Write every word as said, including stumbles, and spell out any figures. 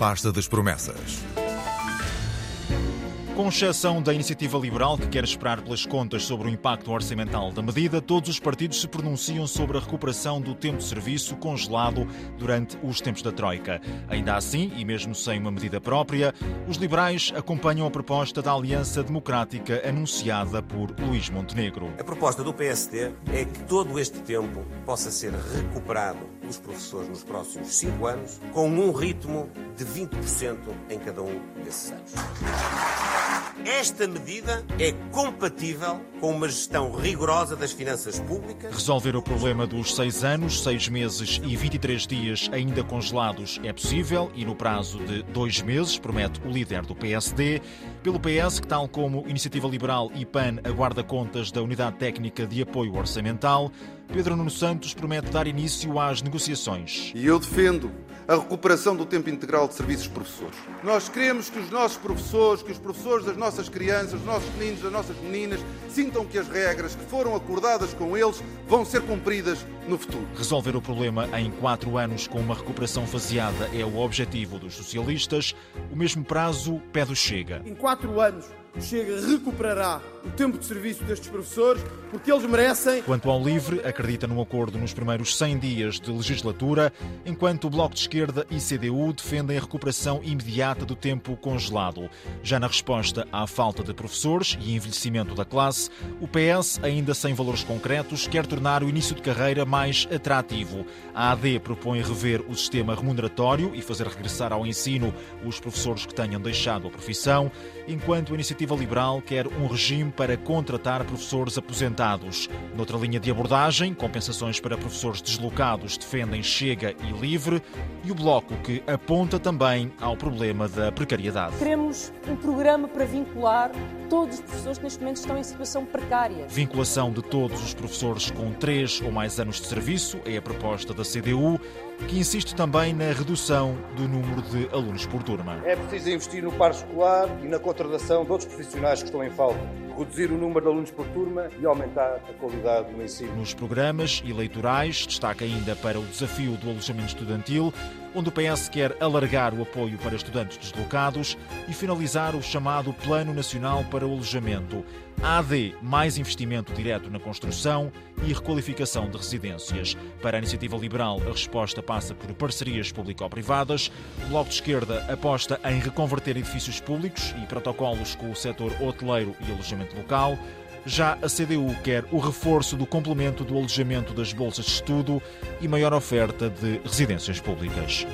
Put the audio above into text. Pasta das Promessas. Com exceção da Iniciativa Liberal, que quer esperar pelas contas sobre o impacto orçamental da medida, todos os partidos se pronunciam sobre a recuperação do tempo de serviço congelado durante os tempos da Troika. Ainda assim, e mesmo sem uma medida própria, os liberais acompanham a proposta da Aliança Democrática anunciada por Luís Montenegro. A proposta do P S D é que todo este tempo possa ser recuperado dos professores nos próximos cinco anos, com um ritmo de vinte por cento em cada um desses anos. Esta medida é compatível com uma gestão rigorosa das finanças públicas. Resolver o problema dos seis anos, seis meses e vinte e três dias ainda congelados é possível e no prazo de dois meses, promete o líder do P S D. Pelo P S, que tal como Iniciativa Liberal e P A N aguarda contas da Unidade Técnica de Apoio Orçamental, Pedro Nuno Santos promete dar início às negociações. E eu defendo a recuperação do tempo integral de serviços professores. Nós queremos que os nossos professores, que os professores das nossas crianças, dos nossos meninos, das nossas meninas, sintam que as regras que foram acordadas com eles vão ser cumpridas no futuro. Resolver o problema em quatro anos com uma recuperação faseada é o objetivo dos socialistas. O mesmo prazo pede o Chega. Em quatro anos, o Chega recuperará o tempo de serviço destes professores, porque eles merecem. Quanto ao LIVRE, acredita num acordo nos primeiros cem dias de legislatura, enquanto o Bloco de Esquerda e C D U defendem a recuperação imediata do tempo congelado. Já na resposta à falta de professores e envelhecimento da classe, o P S, ainda sem valores concretos, quer tornar o início de carreira mais atrativo. A AD propõe rever o sistema remuneratório e fazer regressar ao ensino os professores que tenham deixado a profissão, enquanto a Iniciativa A Iniciativa Liberal quer um regime para contratar professores aposentados. Noutra linha de abordagem, compensações para professores deslocados defendem Chega e LIVRE, e o Bloco, que aponta também ao problema da precariedade. Queremos um programa para vincular todos os professores que neste momento estão em situação precária. Vinculação de todos os professores com três ou mais anos de serviço é a proposta da C D U, que insiste também na redução do número de alunos por turma. É preciso investir no par escolar e na contratação de outros profissionais que estão em falta, reduzir o número de alunos por turma e aumentar a qualidade do ensino. Nos programas eleitorais, destaca ainda para o desafio do alojamento estudantil, onde o P S quer alargar o apoio para estudantes deslocados e finalizar o chamado Plano Nacional para o Alojamento. A AD, mais investimento direto na construção e requalificação de residências. Para a Iniciativa Liberal, a resposta passa por parcerias público-privadas. O Bloco de Esquerda aposta em reconverter edifícios públicos e protocolos com o setor hoteleiro e alojamento local. Já a C D U quer o reforço do complemento do alojamento das bolsas de estudo e maior oferta de residências públicas.